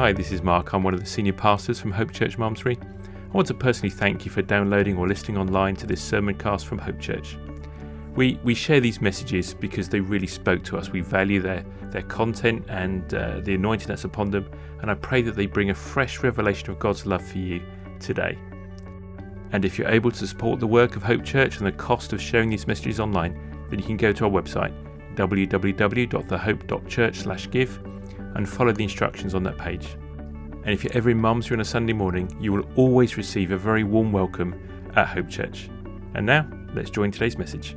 Hi, this is Mark. I'm one of the senior pastors from Hope Church, Malmesbury. I want to personally thank you for downloading or listening online to this sermon cast from Hope Church. We share these messages because they really spoke to us. We value their content and the anointing that's upon them, and I pray that they bring a fresh revelation of God's love for you today. And if you're able to support the work of Hope Church and the cost of sharing these messages online, then you can go to our website, www.thehope.church/give, and follow the instructions on that page. And if you're ever in Malmesbury on a Sunday morning, you will always receive a very warm welcome at Hope Church. And now, let's join today's message.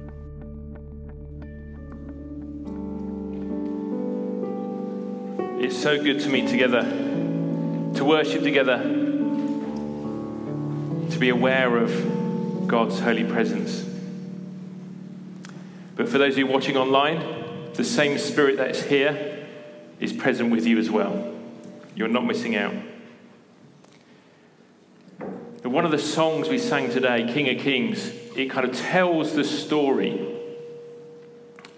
It's so good to meet together, to worship together, to be aware of God's holy presence. But for those of you watching online, the same Spirit that is here is present with you as well. You're not missing out. And one of the songs we sang today, King of Kings, it kind of tells the story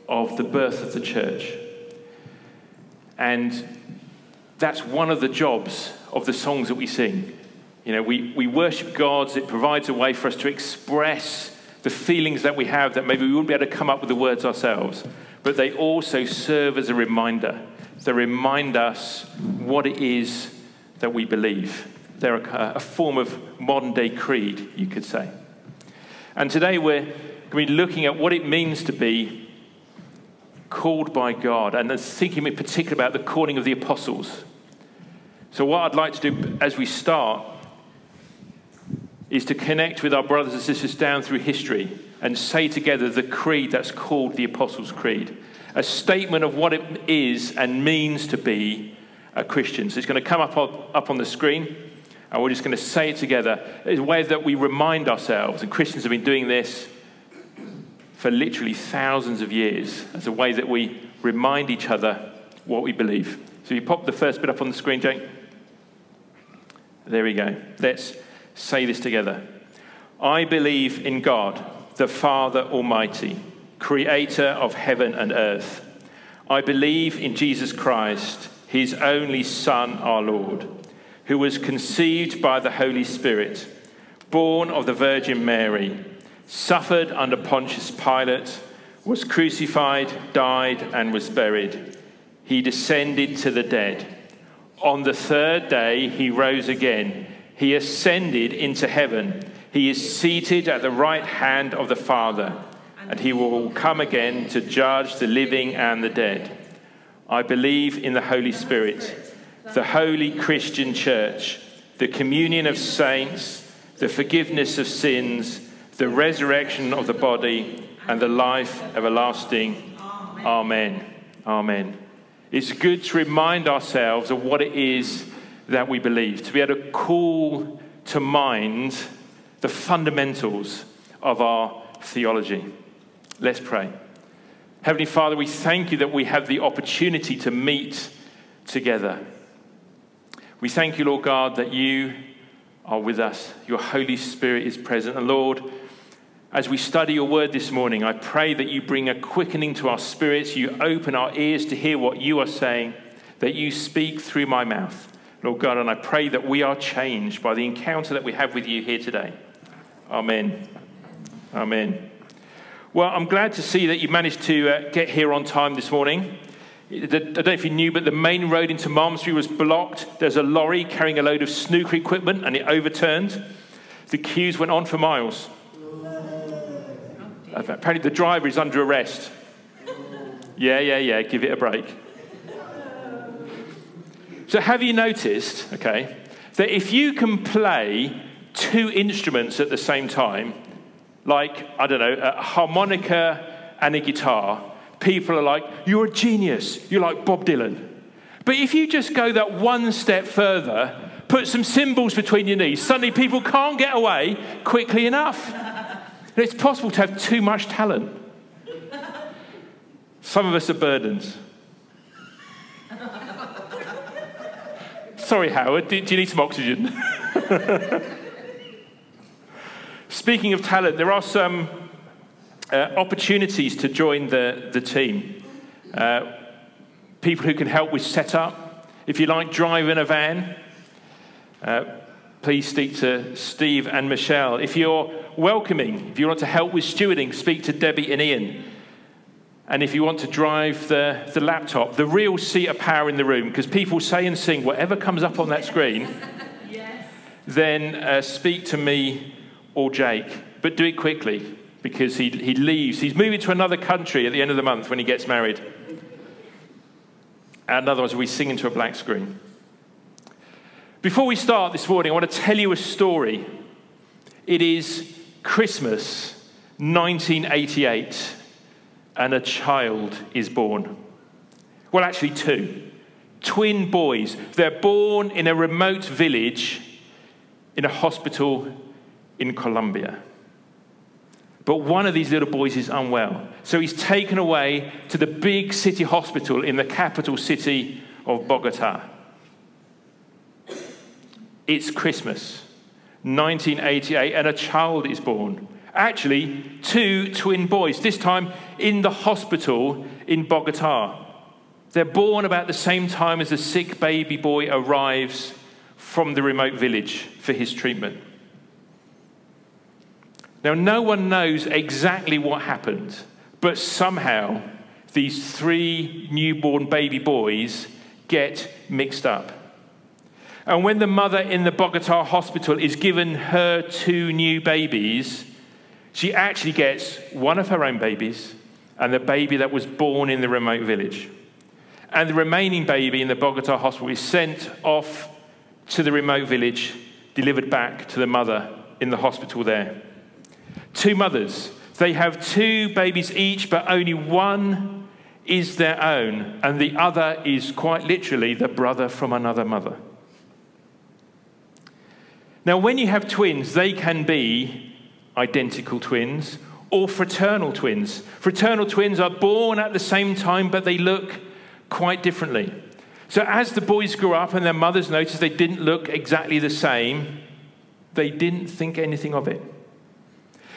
of the birth of the church. And that's one of the jobs of the songs that we sing. You know, we worship God. It provides a way for us to express the feelings that we have that maybe we wouldn't be able to come up with the words ourselves. But they also serve as a reminder. They remind us what it is that we believe. They're a form of modern-day creed, you could say. And today we're going to be looking at what it means to be called by God, and thinking in particular about the calling of the apostles. So what I'd like to do as we start is to connect with our brothers and sisters down through history and say together the creed that's called the Apostles' Creed, a statement of what it is and means to be a Christian. So it's going to come up on the screen, and we're just going to say it together. It's a way that we remind ourselves, and Christians have been doing this for literally thousands of years, as a way that we remind each other what we believe. So you pop the first bit up on the screen, Jake. There we go. Let's say this together. I believe in God, the Father Almighty, creator of heaven and earth. I believe in Jesus Christ, his only Son, our Lord, who was conceived by the Holy Spirit, born of the Virgin Mary, suffered under Pontius Pilate, was crucified, died, and was buried. He descended to the dead. On the third day, he rose again. He ascended into heaven. He is seated at the right hand of the Father, and he will come again to judge the living and the dead. I believe in the Holy Spirit, the holy Christian church, the communion of saints, the forgiveness of sins, the resurrection of the body, and the life everlasting. Amen. Amen. It's good to remind ourselves of what it is that we believe, to be able to call to mind the fundamentals of our theology. Let's pray. Heavenly Father, we thank you that we have the opportunity to meet together. We thank you, Lord God, that you are with us. Your Holy Spirit is present. And Lord, as we study your word this morning, I pray that you bring a quickening to our spirits. You open our ears to hear what you are saying, that you speak through my mouth, Lord God. And I pray that we are changed by the encounter that we have with you here today. Amen. Amen. Well, I'm glad to see that you managed to get here on time this morning. I don't know if you knew, but the main road into Malmesbury was blocked. There's a lorry carrying a load of snooker equipment, and it overturned. The queues went on for miles. Apparently the driver is under arrest. Yeah, give it a break. So have you noticed, okay, that if you can play two instruments at the same time, like, I don't know, a harmonica and a guitar, people are like, you're a genius, you're like Bob Dylan. But if you just go that one step further, put some cymbals between your knees, suddenly people can't get away quickly enough. And it's possible to have too much talent. Some of us are burdens. Sorry, Howard, do you need some oxygen? Speaking of talent, there are some opportunities to join the team. People who can help with setup, If you like driving a van, please speak to Steve and Michelle. If you're welcoming, if you want to help with stewarding, speak to Debbie and Ian. And if you want to drive the laptop, the real seat of power in the room, because people say and sing whatever comes up on that screen, yes. Then speak to me or Jake. But do it quickly, because he leaves. He's moving to another country at the end of the month when he gets married. And otherwise, we'll be singing to a black screen. Before we start this morning, I want to tell you a story. It is Christmas 1988. And a child is born. Well, actually two. Twin boys. They're born in a remote village in a hospital in Colombia. But one of these little boys is unwell. So he's taken away to the big city hospital in the capital city of Bogota. It's Christmas, 1988, and a child is born. Actually, two twin boys, this time in the hospital in Bogota. They're born about the same time as the sick baby boy arrives from the remote village for his treatment. Now, no one knows exactly what happened, but somehow these three newborn baby boys get mixed up. And when the mother in the Bogota hospital is given her two new babies, she actually gets one of her own babies and the baby that was born in the remote village. And the remaining baby in the Bogota hospital is sent off to the remote village, delivered back to the mother in the hospital there. Two mothers. They have two babies each, but only one is their own, and the other is quite literally the brother from another mother. Now, when you have twins, they can be identical twins or fraternal twins. Fraternal twins are born at the same time, but they look quite differently. So as the boys grew up and their mothers noticed they didn't look exactly the same, they didn't think anything of it.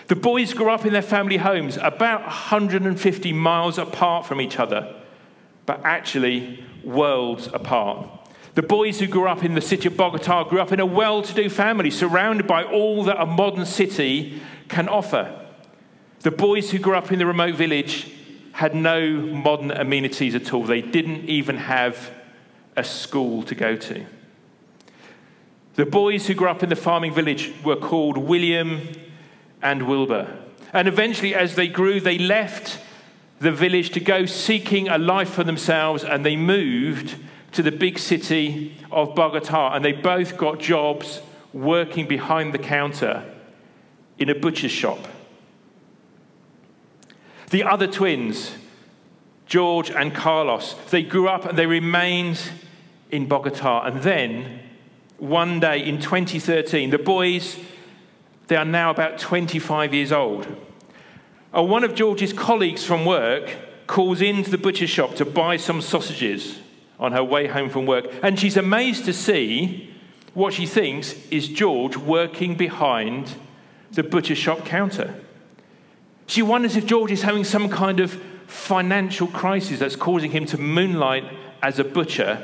The boys grew up in their family homes about 150 miles apart from each other, but actually worlds apart. The boys who grew up in the city of Bogota grew up in a well-to-do family surrounded by all that a modern city can offer. The boys who grew up in the remote village had no modern amenities at all. They didn't even have a school to go to. The boys who grew up in the farming village were called William and Wilbur. And eventually, as they grew, they left the village to go seeking a life for themselves, and they moved to the big city of Bogota, and they both got jobs working behind the counter in a butcher's shop. The other twins, George and Carlos, they grew up and they remained in Bogota. And then, one day in 2013, the boys, they are now about 25 years old. And one of George's colleagues from work calls into the butcher's shop to buy some sausages on her way home from work, and she's amazed to see what she thinks is George working behind the butcher shop counter. She wonders if George is having some kind of financial crisis that's causing him to moonlight as a butcher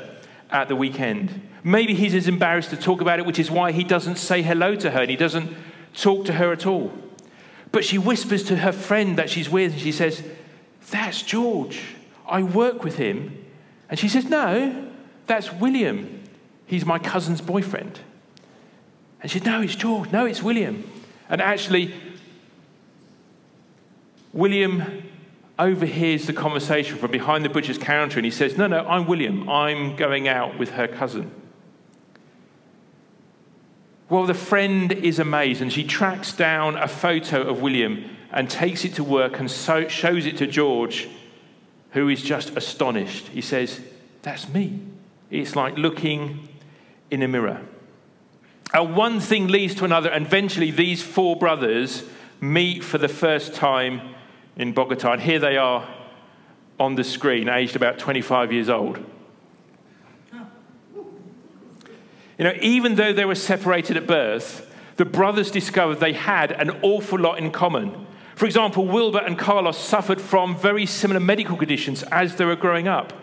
at the weekend. Maybe he's as embarrassed to talk about it, which is why he doesn't say hello to her and he doesn't talk to her at all. But she whispers to her friend that she's with, and she says, "That's George. I work with him." And she says, "No, that's William. He's my cousin's boyfriend." And she said, "No, it's George. No, it's William." And actually, William overhears the conversation from behind the butcher's counter, and he says, "No, I'm William. I'm going out with her cousin." Well, the friend is amazed, and she tracks down a photo of William and takes it to work and shows it to George, who is just astonished. He says, "That's me." It's like looking in a mirror. And one thing leads to another, and eventually these four brothers meet for the first time in Bogota. And here they are on the screen, aged about 25 years old. You know, even though they were separated at birth, the brothers discovered they had an awful lot in common. For example, Wilbur and Carlos suffered from very similar medical conditions as they were growing up.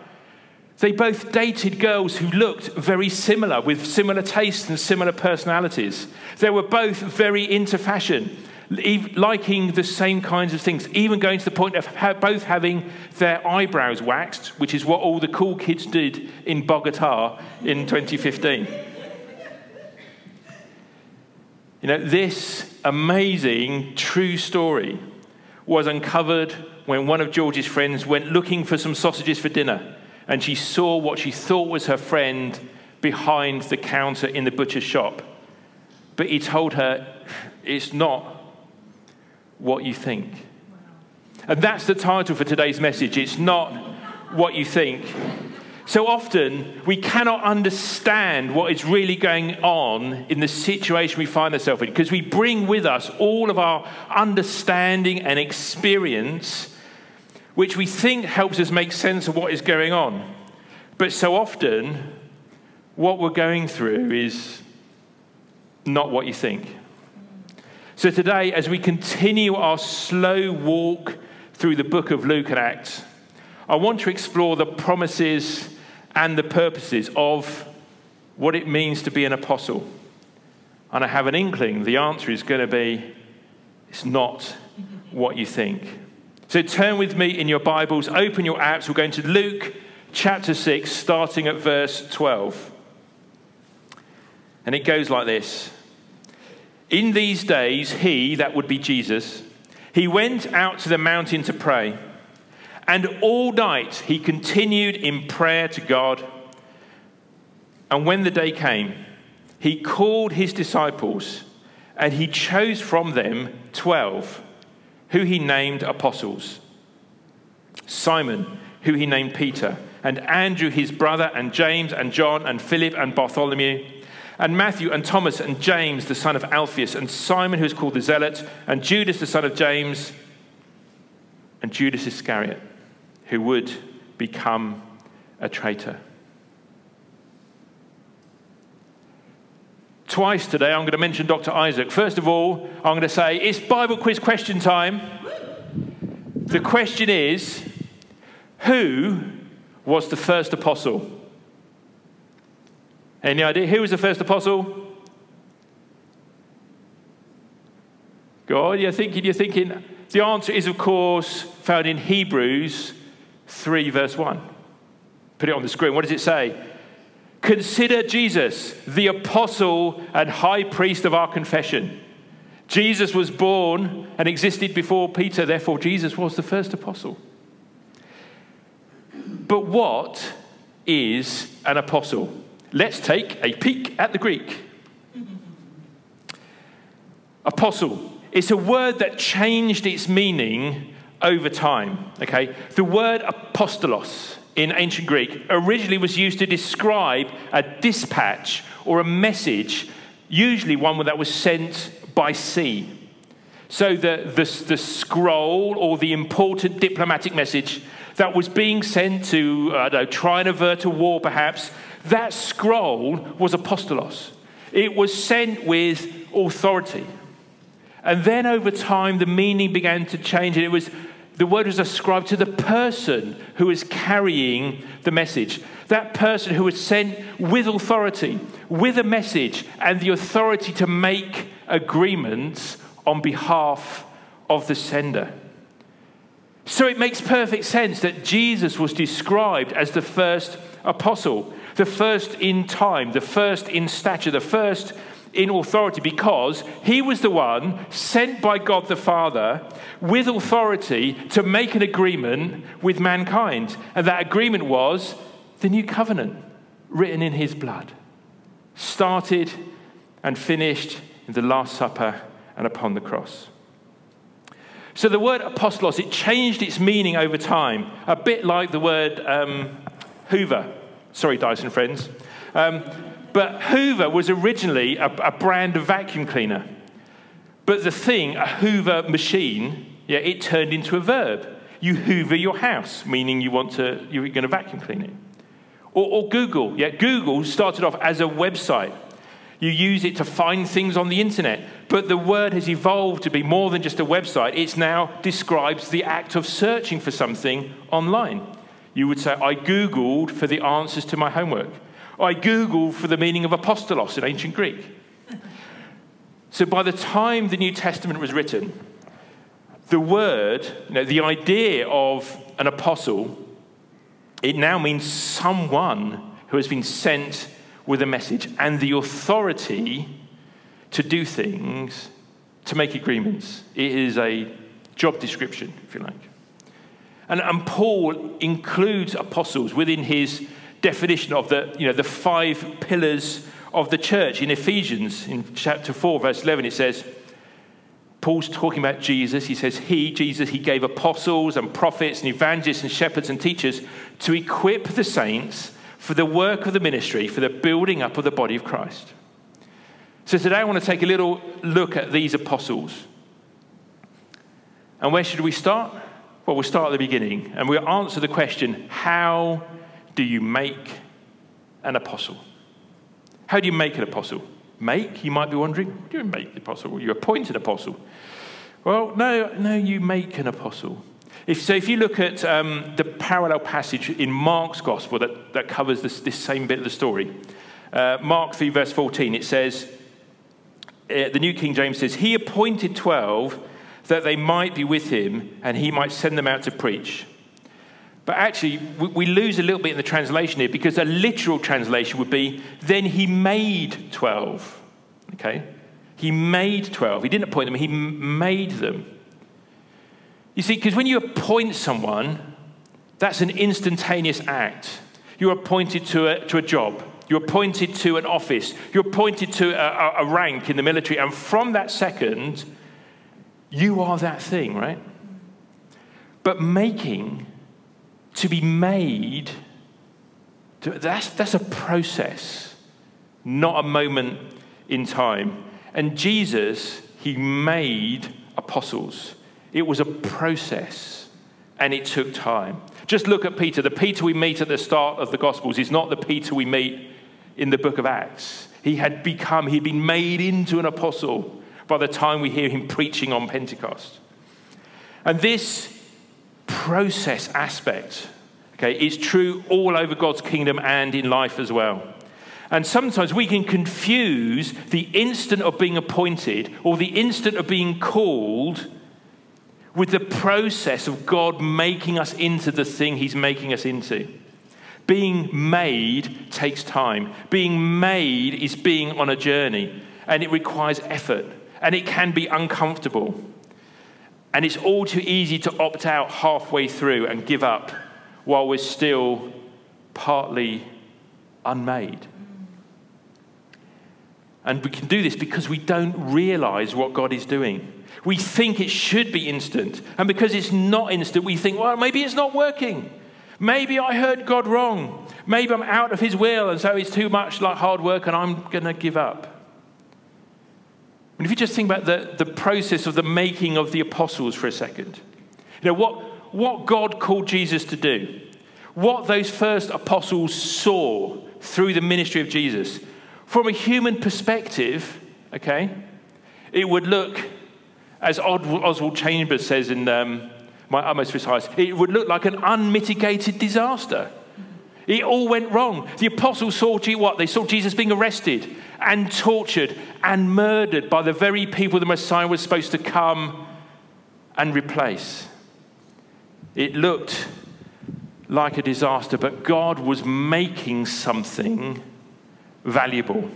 They both dated girls who looked very similar, with similar tastes and similar personalities. They were both very into fashion, liking the same kinds of things, even going to the point of both having their eyebrows waxed, which is what all the cool kids did in Bogota in 2015. You know, this amazing true story was uncovered when one of George's friends went looking for some sausages for dinner, and she saw what she thought was her friend behind the counter in the butcher's shop. But he told her, "It's not what you think." And that's the title for today's message. It's not what you think. So often we cannot understand what is really going on in the situation we find ourselves in, because we bring with us all of our understanding and experience, which we think helps us make sense of what is going on. But so often what we're going through is not what you think. So today, as we continue our slow walk through the book of Luke and Acts, I want to explore the promises and the purposes of what it means to be an apostle. And I have an inkling the answer is going to be, it's not what you think. So turn with me in your Bibles, open your apps. We're going to Luke chapter 6, starting at verse 12. And it goes like this. In these days, he, that would be Jesus, he went out to the mountain to pray. And all night he continued in prayer to God. And when the day came, he called his disciples, and he chose from them 12, who he named apostles. Simon, who he named Peter, and Andrew his brother, and James, and John, and Philip, and Bartholomew, and Matthew, and Thomas, and James, the son of Alphaeus, and Simon, who is called the Zealot, and Judas, the son of James, and Judas Iscariot, who would become a traitor. Twice today, I'm going to mention Dr. Isaac. First of all, I'm going to say, it's Bible quiz question time. The question is, who was the first apostle? Any idea? Who was the first apostle? God, you're thinking. The answer is, of course, found in Hebrews 3, verse 1. Put it on the screen. What does it say? Consider Jesus, the apostle and high priest of our confession. Jesus was born and existed before Peter, therefore Jesus was the first apostle. But what is an apostle? Let's take a peek at the Greek. Apostle. It's a word that changed its meaning over time, okay? The word apostolos in ancient Greek originally was used to describe a dispatch or a message, usually one that was sent by sea. So the scroll or the important diplomatic message that was being sent to, try and avert a war perhaps, that scroll was apostolos. It was sent with authority. And then over time, the meaning began to change, and the word was ascribed to the person who was carrying the message. That person who was sent with authority, with a message, and the authority to make agreements on behalf of the sender. So it makes perfect sense that Jesus was described as the first apostle, the first in time, the first in stature, the first in authority, because he was the one sent by God the Father with authority to make an agreement with mankind. And that agreement was the new covenant written in his blood, started and finished in the Last Supper and upon the cross. So the word apostolos, it changed its meaning over time, a bit like the word Hoover. Sorry, Dyson friends. But Hoover was originally a brand of vacuum cleaner. But the thing, a Hoover machine, it turned into a verb. You Hoover your house, meaning you're going to vacuum clean it. Or Google. Google started off as a website. You use it to find things on the internet. But the word has evolved to be more than just a website. It now describes the act of searching for something online. you would say, I Googled for the answers to my homework. I Googled for the meaning of apostolos in ancient Greek. So by the time the New Testament was written, the word, the idea of an apostle, it now means someone who has been sent with a message and the authority to do things, to make agreements. It is a job description, if you like. And Paul includes apostles within his definition of the 5 pillars of the church. In Ephesians, in chapter 4, verse 11, it says, Paul's talking about Jesus. He says, Jesus, he gave apostles and prophets and evangelists and shepherds and teachers to equip the saints for the work of the ministry, for the building up of the body of Christ. So today I want to take a little look at these apostles. And where should we start? Well, we'll start at the beginning, and we'll answer the question, how do you make an apostle? How do you make an apostle? Make? You might be wondering, what do you make the apostle? Well, you appoint an apostle. Well, no, you make an apostle. If you look at the parallel passage in Mark's gospel that covers this same bit of the story, Mark 3, verse 14, it says, the New King James says, he appointed 12 that they might be with him and he might send them out to preach. But actually, we lose a little bit in the translation here, because a literal translation would be, then he made 12. Okay? He made 12. He didn't appoint them, he made them. You see, because when you appoint someone, that's an instantaneous act. You're appointed to a job. You're appointed to an office. You're appointed to a rank in the military. And from that second, you are that thing, right? But making... to be made, that's a process, not a moment in time. And Jesus, he made apostles. It was a process, and it took time. Just look at Peter. The Peter we meet at the start of the Gospels is not the Peter we meet in the book of Acts. He'd been made into an apostle by the time we hear him preaching on Pentecost. And this process aspect, okay, is true all over God's kingdom and in life as well. And sometimes we can confuse the instant of being appointed or the instant of being called with the process of God making us into the thing he's making us into. Being made takes time. Being made is being on a journey, and it requires effort, and it can be uncomfortable. And it's all too easy to opt out halfway through and give up while we're still partly unmade. And we can do this because we don't realize what God is doing. We think it should be instant. And because it's not instant, we think, well, maybe it's not working. Maybe I heard God wrong. Maybe I'm out of his will, and so it's too much like hard work, and I'm going to give up. And if you just think about the process of the making of the apostles for a second, what God called Jesus to do, what those first apostles saw through the ministry of Jesus, from a human perspective, okay, it would look, as Oswald Chambers says in My Utmost for His Highest, it would look like an unmitigated disaster. It all went wrong. The apostles saw what? They saw Jesus being arrested and tortured and murdered by the very people the Messiah was supposed to come and replace. It looked like a disaster, but God was making something valuable.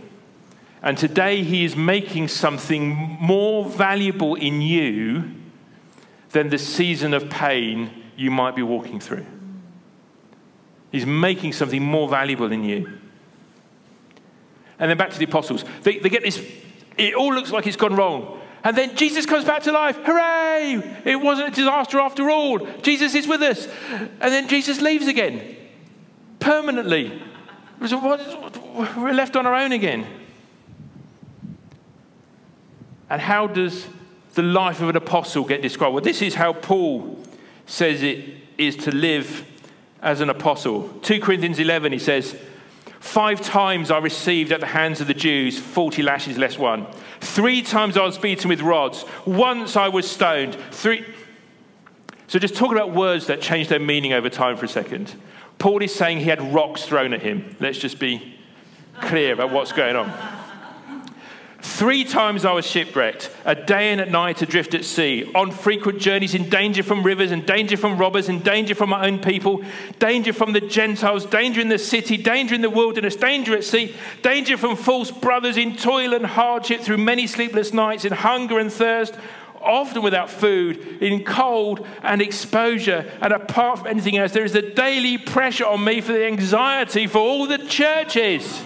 And today he is making something more valuable in you than the season of pain you might be walking through. He's making something more valuable in you. And then back to the apostles. They get this, it all looks like it's gone wrong. And then Jesus comes back to life. Hooray! It wasn't a disaster after all. Jesus is with us. And then Jesus leaves again. Permanently. We're left on our own again. And how does the life of an apostle get described? Well, this is how Paul says it is to live as an apostle. 2 Corinthians 11, he says, 5 times I received at the hands of the Jews 40 lashes less one. 3 times I was beaten with rods. Once I was stoned. 3. So just talk about words that change their meaning over time for a second. Paul is saying he had rocks thrown at him. Let's just be clear about what's going on. 3 times I was shipwrecked, a day and at night adrift at sea, on frequent journeys, in danger from rivers, in danger from robbers, in danger from my own people, danger from the Gentiles, danger in the city, danger in the wilderness, danger at sea, danger from false brothers, in toil and hardship, through many sleepless nights, in hunger and thirst, often without food, in cold and exposure. And apart from anything else, there is the daily pressure on me for the anxiety for all the churches.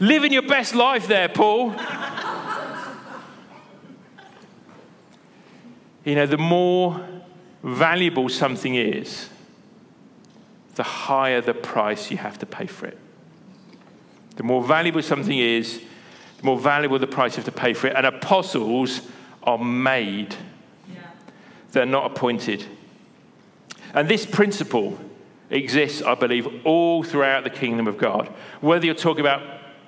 Living your best life there, Paul. You know, the more valuable something is, the higher the price you have to pay for it. The more valuable something is, the more valuable the price you have to pay for it. And apostles are made. Yeah. They're not appointed. And this principle exists, I believe, all throughout the kingdom of God. Whether you're talking about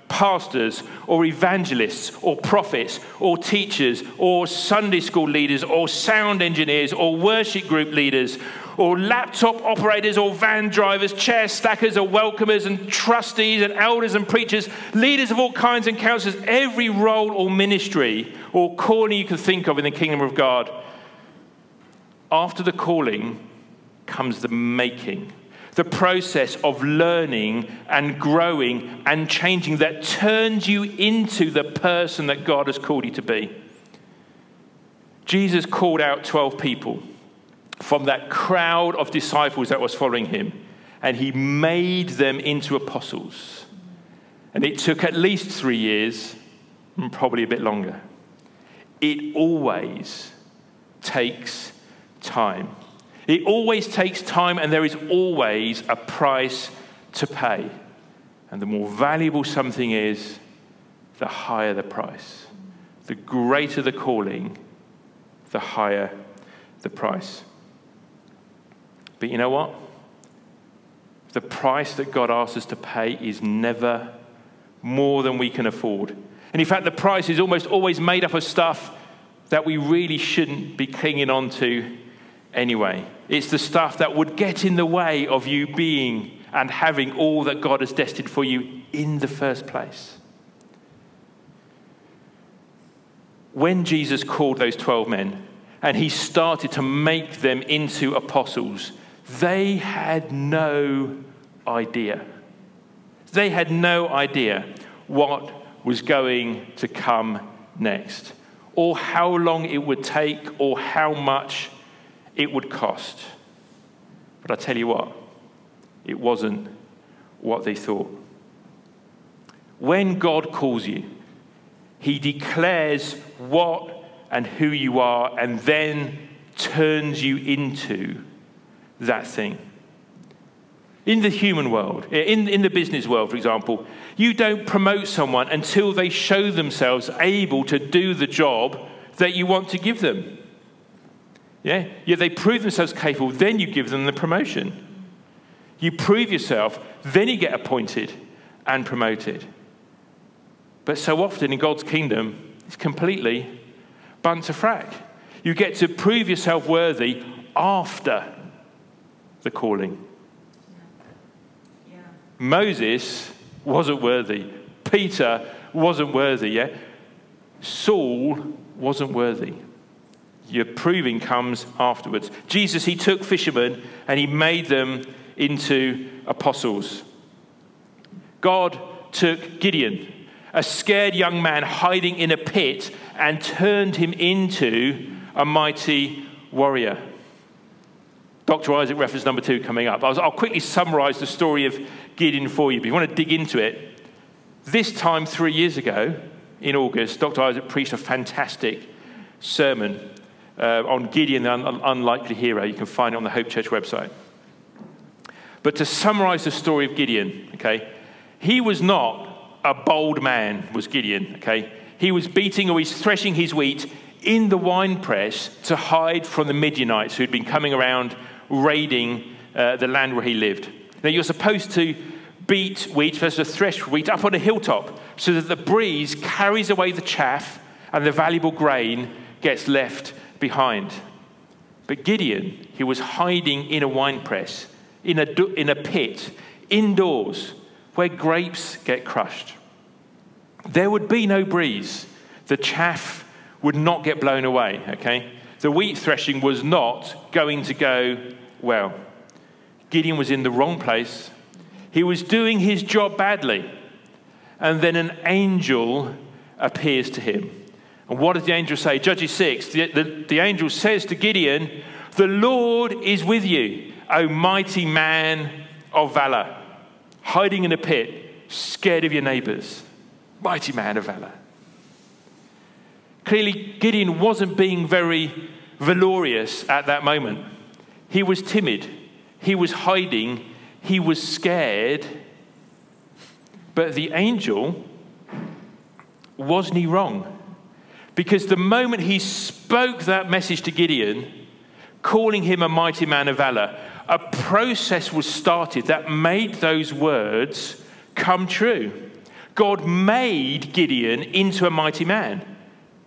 pastors or evangelists or prophets or teachers or Sunday school leaders or sound engineers or worship group leaders or laptop operators or van drivers, chair stackers or welcomers and trustees and elders and preachers, leaders of all kinds and counselors, every role or ministry or calling you can think of in the kingdom of God, after the calling comes the making. The process of learning and growing and changing that turns you into the person that God has called you to be. Jesus called out 12 people from that crowd of disciples that was following him, and he made them into apostles. And it took at least 3 years and probably a bit longer. It always takes time. It always takes time, and there is always a price to pay. And the more valuable something is, the higher the price. The greater the calling, the higher the price. But you know what? The price that God asks us to pay is never more than we can afford. And in fact, the price is almost always made up of stuff that we really shouldn't be clinging on to anyway. It's the stuff that would get in the way of you being and having all that God has destined for you in the first place. When Jesus called those 12 men and he started to make them into apostles, they had no idea. They had no idea what was going to come next, or how long it would take, or how much it would cost. But I tell you what, it wasn't what they thought. When God calls you, he declares what and who you are, and then turns you into that thing. In the human world, in the business world, for example, you don't promote someone until they show themselves able to do the job that you want to give them. Yeah, they prove themselves capable, then you give them the promotion. You prove yourself, then you get appointed and promoted. But so often in God's kingdom, it's completely bunts-a-frack. You get to prove yourself worthy after the calling. Yeah. Moses wasn't worthy. Peter wasn't worthy. Yeah? Saul wasn't worthy. Your proving comes afterwards. Jesus, he took fishermen and he made them into apostles. God took Gideon, a scared young man hiding in a pit, and turned him into a mighty warrior. Dr. Isaac reference number 2 coming up. I'll quickly summarize the story of Gideon for you, but if you want to dig into it, this time 3 years ago in August, Dr. Isaac preached a fantastic sermon on Gideon, the unlikely hero. You can find it on the Hope Church website. But to summarize the story of Gideon, okay, he was not a bold man, was Gideon, okay? He was beating or he's threshing his wheat in the wine press to hide from the Midianites who'd been coming around raiding the land where he lived. Now, you're supposed to beat wheat, supposed to thresh wheat up on a hilltop so that the breeze carries away the chaff and the valuable grain gets left behind. But Gideon, who was hiding in a winepress, in a pit, indoors, where grapes get crushed. There would be no breeze. The chaff would not get blown away, okay? The wheat threshing was not going to go well. Gideon was in the wrong place. He was doing his job badly. And then an angel appears to him. And what does the angel say? Judges 6, the angel says to Gideon, "The Lord is with you, O mighty man of valor." Hiding in a pit, scared of your neighbors. Mighty man of valor. Clearly, Gideon wasn't being very valorous at that moment. He was timid. He was hiding. He was scared. But the angel, wasn't he wrong? Because the moment he spoke that message to Gideon, calling him a mighty man of valor, a process was started that made those words come true. God made Gideon into a mighty man.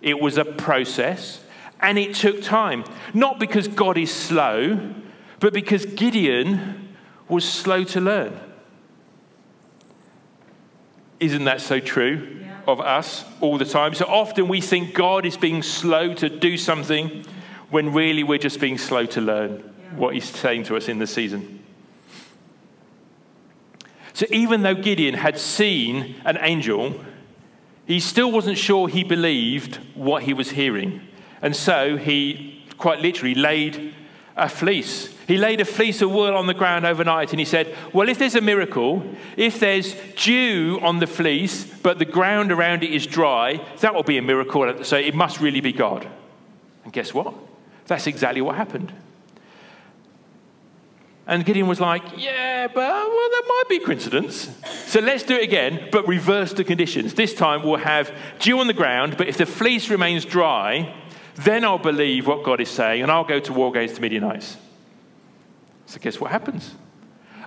It was a process, and it took time. Not because God is slow, but because Gideon was slow to learn. Isn't that so true? Yeah. Of us all the time? So often we think God is being slow to do something when really we're just being slow to learn what he's saying to us in the season. So even though Gideon had seen an angel, he still wasn't sure he believed what he was hearing. And so he quite literally laid a fleece. He laid a fleece of wool on the ground overnight, and he said, well, if there's a miracle, if there's dew on the fleece, but the ground around it is dry, that will be a miracle. So it must really be God. And guess what? That's exactly what happened. And Gideon was like, yeah, but well, that might be coincidence. So let's do it again, but reverse the conditions. This time we'll have dew on the ground, but if the fleece remains dry, then I'll believe what God is saying, and I'll go to war against the Midianites. So guess what happens?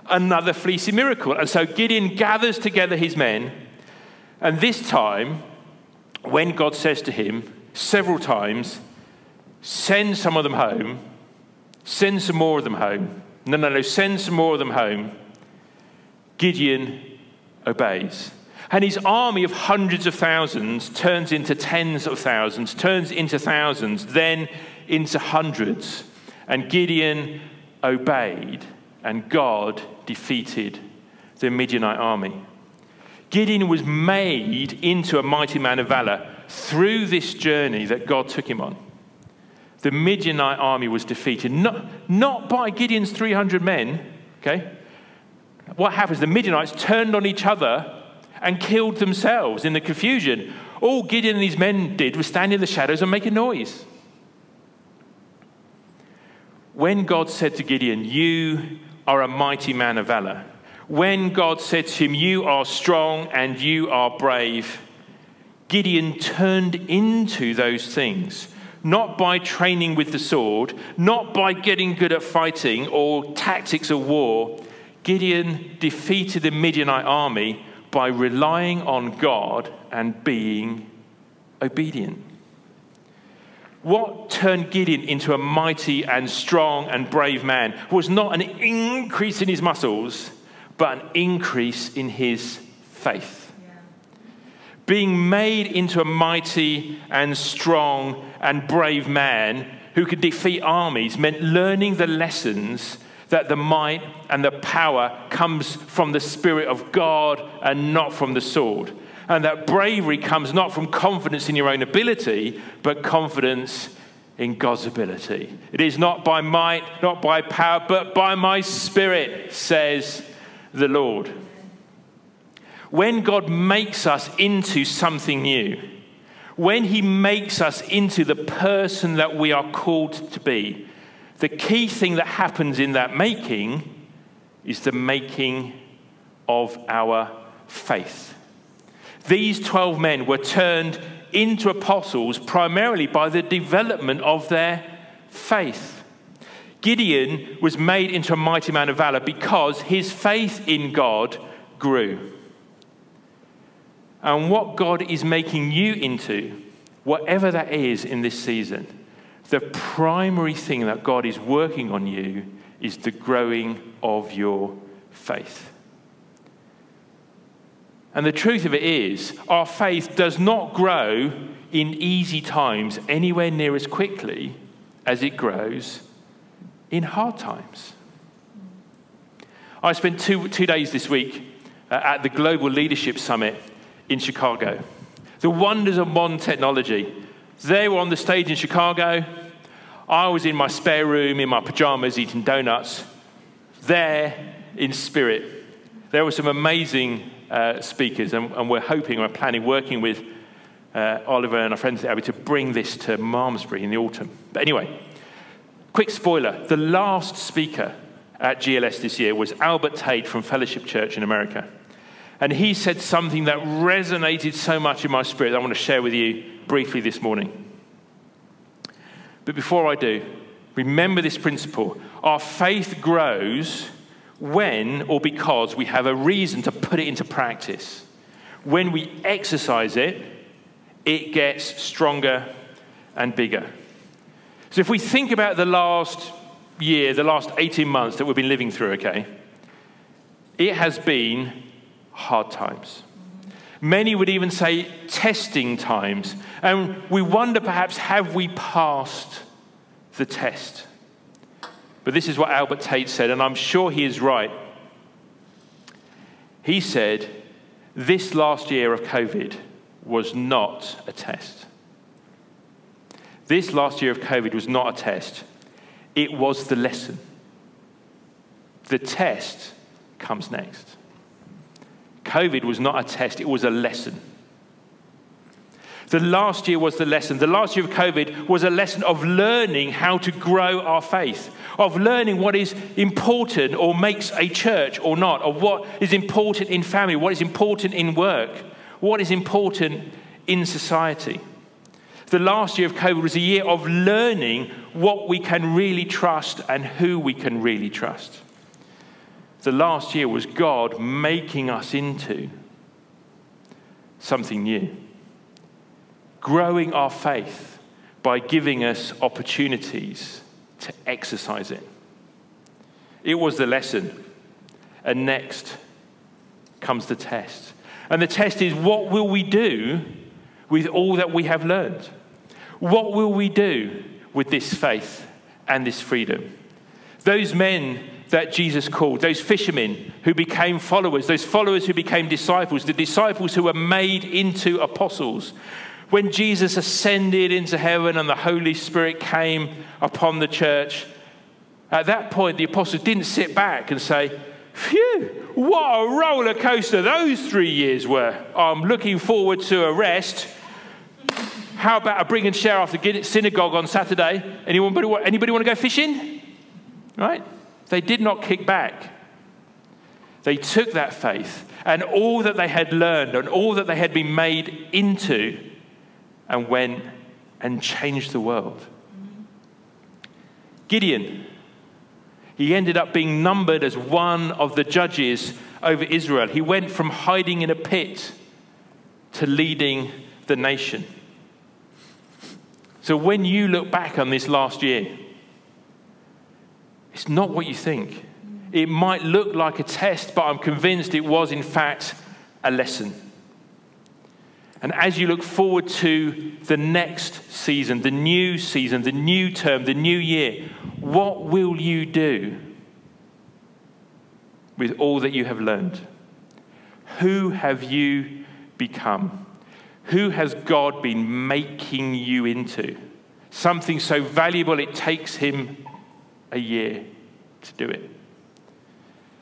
Another fleecy miracle. And so Gideon gathers together his men, and this time, when God says to him several times, send some of them home, send some more of them home, No, send some more of them home. Gideon obeys. And his army of hundreds of thousands turns into tens of thousands, turns into thousands, then into hundreds. And Gideon obeyed, and God defeated the Midianite army. Gideon was made into a mighty man of valor through this journey that God took him on. The Midianite army was defeated, not by Gideon's 300 men, okay? What happens? The Midianites turned on each other and killed themselves in the confusion. All Gideon and his men did was stand in the shadows and make a noise. When God said to Gideon, you are a mighty man of valor. When God said to him, you are strong and you are brave. Gideon turned into those things. Not by training with the sword, not by getting good at fighting or tactics of war. Gideon defeated the Midianite army by relying on God and being obedient. What turned Gideon into a mighty and strong and brave man was not an increase in his muscles, but an increase in his faith. Being made into a mighty and strong and brave man who could defeat armies meant learning the lessons that the might and the power comes from the Spirit of God and not from the sword. And that bravery comes not from confidence in your own ability, but confidence in God's ability. It is not by might, not by power, but by my Spirit, says the Lord. When God makes us into something new, when he makes us into the person that we are called to be, the key thing that happens in that making is the making of our faith. These 12 men were turned into apostles primarily by the development of their faith. Gideon was made into a mighty man of valor because his faith in God grew. And what God is making you into, whatever that is in this season, The primary thing that God is working on you is the growing of your faith. And the truth of it is, our faith does not grow in easy times anywhere near as quickly as it grows in hard times. I spent two days this week at the Global Leadership Summit in Chicago. The wonders of modern technology. They were on the stage in Chicago. I was in my spare room, in my pajamas, eating donuts. There, in spirit. There were some amazing speakers, and we're hoping, we're planning, working with Oliver and our friends at Abbey to bring this to Malmesbury in the autumn. But anyway, quick spoiler. The last speaker at GLS this year was Albert Tate from Fellowship Church in America. And he said something that resonated so much in my spirit that I want to share with you briefly this morning. But before I do, remember this principle. Our faith grows when or because we have a reason to put it into practice. When we exercise it, it gets stronger and bigger. So if we think about the last year, the last 18 months that we've been living through, okay, it has been hard times. Many would even say testing times. And we wonder perhaps, have we passed the test? But this is what Albert Tate said, and I'm sure he is right. He said, this last year of COVID was not a test. This last year of COVID was not a test. It was the lesson. The test comes next. COVID was not a test, it was a lesson. The last year was the lesson. The last year of COVID was a lesson of learning how to grow our faith, of learning what is important or makes a church or not, of what is important in family, what is important in work, what is important in society. The last year of COVID was a year of learning what we can really trust and who we can really trust. The last year was God making us into something new, growing our faith by giving us opportunities to exercise it. It was the lesson, and next comes the test. And the test is, what will we do with all that we have learned? What will we do with this faith and this freedom? Those men that Jesus called, those fishermen who became followers, those followers who became disciples, the disciples who were made into apostles. When Jesus ascended into heaven and the Holy Spirit came upon the church, at that point the apostles didn't sit back and say, phew, what a roller coaster those 3 years were. I'm looking forward to a rest. How about a bring and share after synagogue on Saturday? Anybody want to go fishing? Right? They did not kick back. They took that faith and all that they had learned and all that they had been made into and went and changed the world. Gideon, he ended up being numbered as one of the judges over Israel. He went from hiding in a pit to leading the nation. So when you look back on this last year, it's not what you think. It might look like a test, but I'm convinced it was, in fact, a lesson. And as you look forward to the next season, the new term, the new year, what will you do with all that you have learned? Who have you become? Who has God been making you into? Something so valuable it takes him a year to do it.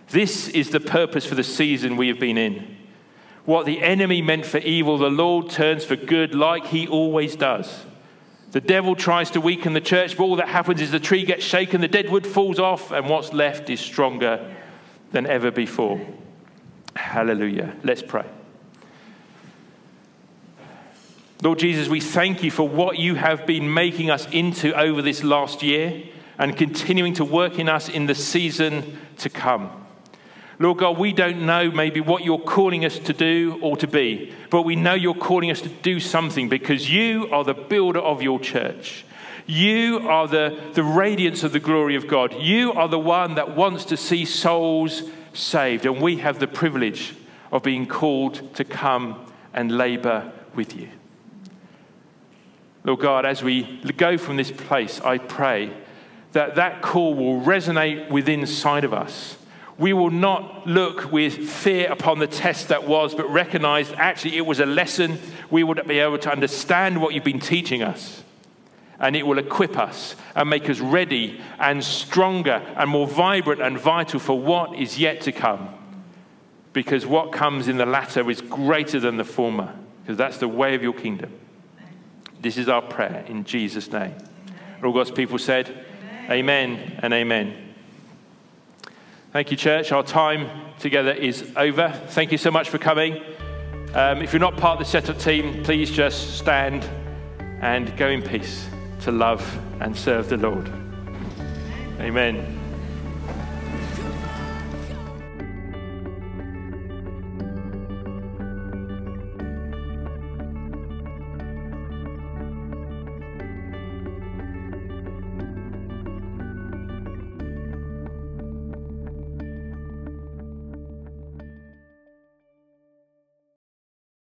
This is the purpose for the season we have been in. What the enemy meant for evil, the Lord turns for good, like he always does. The devil tries to weaken the church, but all that happens is the tree gets shaken, the dead wood falls off, and what's left is stronger than ever before. Hallelujah. Let's pray. Lord Jesus, we thank you for what you have been making us into over this last year, and continuing to work in us in the season to come. Lord God, we don't know maybe what you're calling us to do or to be, but we know you're calling us to do something because you are the builder of your church. You are the radiance of the glory of God. You are the one that wants to see souls saved. And we have the privilege of being called to come and labor with you. Lord God, as we go from this place, I pray that that call will resonate within inside of us. We will not look with fear upon the test that was, but recognize that actually it was a lesson. We would be able to understand what you've been teaching us. And it will equip us and make us ready and stronger and more vibrant and vital for what is yet to come. Because what comes in the latter is greater than the former. Because that's the way of your kingdom. This is our prayer in Jesus' name. All God's people said, amen and amen. Thank you, church. Our time together is over. Thank you so much for coming. If you're not part of the setup team, please just stand and go in peace to love and serve the Lord. Amen.